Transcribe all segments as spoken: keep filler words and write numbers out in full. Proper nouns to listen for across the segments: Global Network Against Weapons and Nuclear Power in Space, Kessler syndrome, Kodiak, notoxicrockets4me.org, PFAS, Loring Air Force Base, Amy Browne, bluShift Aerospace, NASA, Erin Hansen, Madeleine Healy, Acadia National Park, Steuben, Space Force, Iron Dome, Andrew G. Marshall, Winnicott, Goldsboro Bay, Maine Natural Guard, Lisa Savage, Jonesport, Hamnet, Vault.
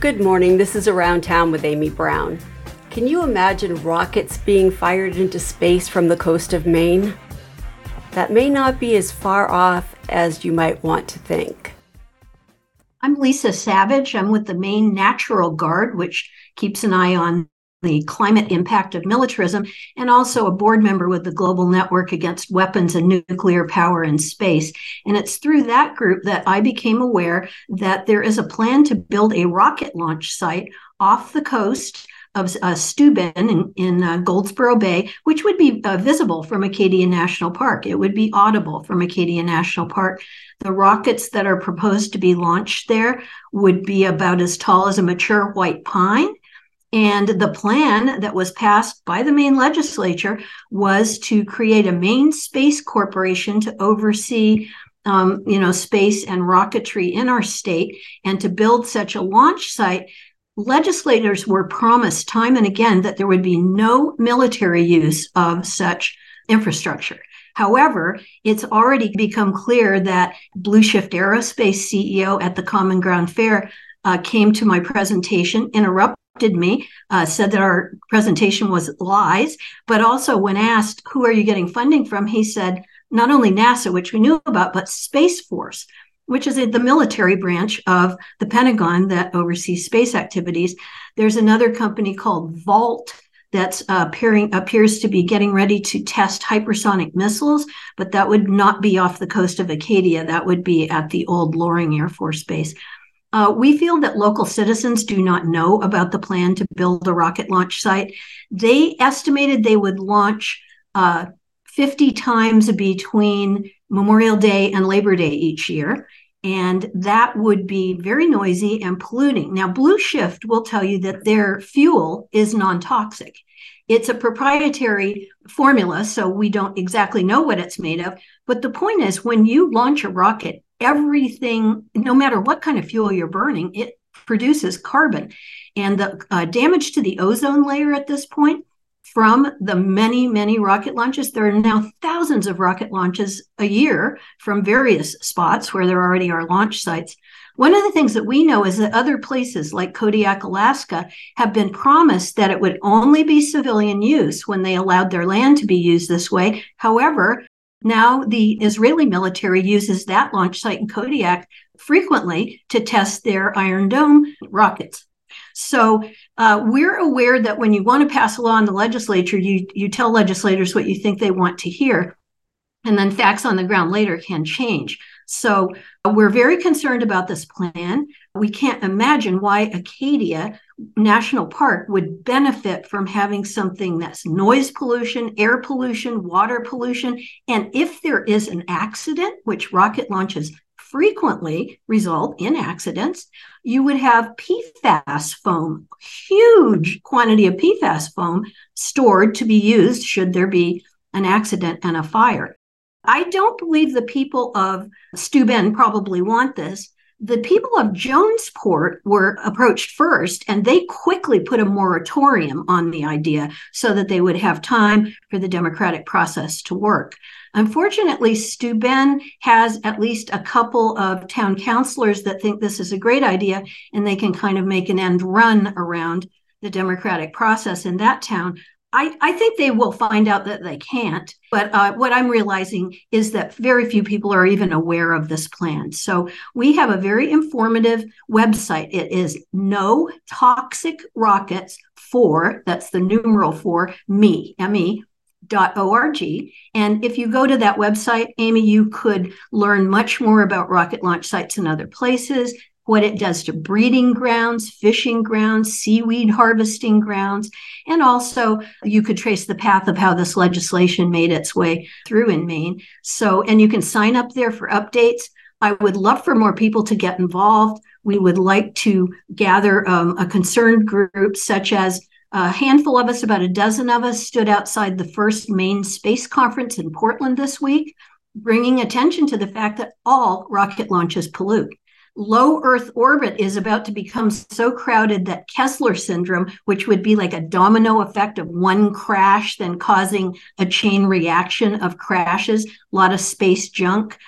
Good morning, this is Around Town with Amy Browne. Can you imagine rockets being fired into space from the coast of Maine? That may not be as far off as you might want to think. I'm Lisa Savage. I'm with the Maine Natural Guard, which keeps an eye on the climate impact of militarism, and also a board member with the Global Network Against Weapons and Nuclear Power in Space. And it's through that group that I became aware that there is a plan to build a rocket launch site off the coast of uh, Steuben in, in uh, Goldsboro Bay, which would be uh, visible from Acadia National Park. It would be audible from Acadia National Park. The rockets that are proposed to be launched there would be about as tall as a mature white pine. And the plan that was passed by the Maine legislature was to create a Maine Space Corporation to oversee um, you know, space and rocketry in our state, and to build such a launch site. Legislators were promised time and again that there would be no military use of such infrastructure. However, it's already become clear that bluShift Aerospace C E O at the Common Ground Fair uh, came to my presentation, interrupted me, uh, said that our presentation was lies, but also when asked, who are you getting funding from? He said, not only NASA, which we knew about, but Space Force, which is the military branch of the Pentagon that oversees space activities. There's another company called Vault that's uh, appearing, appears to be getting ready to test hypersonic missiles, but that would not be off the coast of Acadia. That would be at the old Loring Air Force Base. Uh, we feel that local citizens do not know about the plan to build a rocket launch site. They estimated they would launch uh, fifty times between Memorial Day and Labor Day each year, and that would be very noisy and polluting. Now, bluShift will tell you that their fuel is non-toxic. It's a proprietary formula, so we don't exactly know what it's made of. But the point is, when you launch a rocket, everything, no matter what kind of fuel you're burning, it produces carbon. And the uh, damage to the ozone layer at this point from the many, many rocket launches, there are now thousands of rocket launches a year from various spots where there already are launch sites. One of the things that we know is that other places like Kodiak, Alaska, have been promised that it would only be civilian use when they allowed their land to be used this way. However, now the Israeli military uses that launch site in Kodiak frequently to test their Iron Dome rockets. So uh, we're aware that when you want to pass a law in the legislature, you, you tell legislators what you think they want to hear, and then facts on the ground later can change. So uh, we're very concerned about this plan. We can't imagine why Acadia National Park would benefit from having something that's noise pollution, air pollution, water pollution. And if there is an accident, which rocket launches frequently result in accidents, you would have P FAS foam, huge quantity of P FAS foam stored to be used should there be an accident and a fire. I don't believe the people of Steuben probably want this. The people of Jonesport were approached first, and they quickly put a moratorium on the idea so that they would have time for the democratic process to work. Unfortunately, Steuben has at least a couple of town councilors that think this is a great idea, and they can kind of make an end run around the democratic process in that town. I, I think they will find out that they can't, but uh, what I'm realizing is that very few people are even aware of this plan. So we have a very informative website. It is notoxicrockets four, that's the numeral four, me, M-E, dot O R G. And if you go to that website, Amy, you could learn much more about rocket launch sites in other places, what it does to breeding grounds, fishing grounds, seaweed harvesting grounds. And also you could trace the path of how this legislation made its way through in Maine. So, and you can sign up there for updates. I would love for more people to get involved. We would like to gather um, a concerned group, such as a handful of us, about a dozen of us, stood outside the first Maine Space Conference in Portland this week, bringing attention to the fact that all rocket launches pollute. Low Earth orbit is about to become so crowded that Kessler syndrome, which would be like a domino effect of one crash, then causing a chain reaction of crashes, a lot of space junk,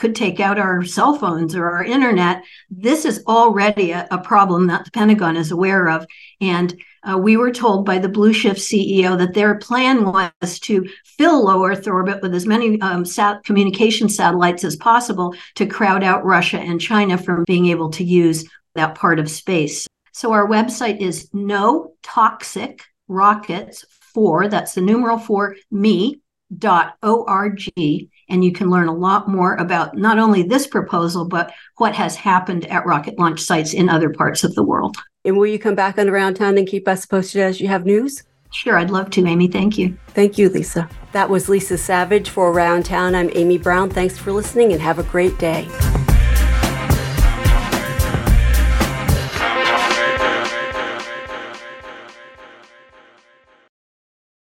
could take out our cell phones or our internet. This is already a, a problem that the Pentagon is aware of. And uh, we were told by the bluShift C E O that their plan was to fill low Earth orbit with as many um, sat- communication satellites as possible to crowd out Russia and China from being able to use that part of space. So our website is notoxicrockets four, that's the numeral four, me dot org, and you can learn a lot more about not only this proposal, but what has happened at rocket launch sites in other parts of the world. And will you come back on Around Town and keep us posted as you have news? Sure, I'd love to, Amy. Thank you. Thank you, Lisa. That was Lisa Savage for Around Town. I'm Amy Browne. Thanks for listening and have a great day.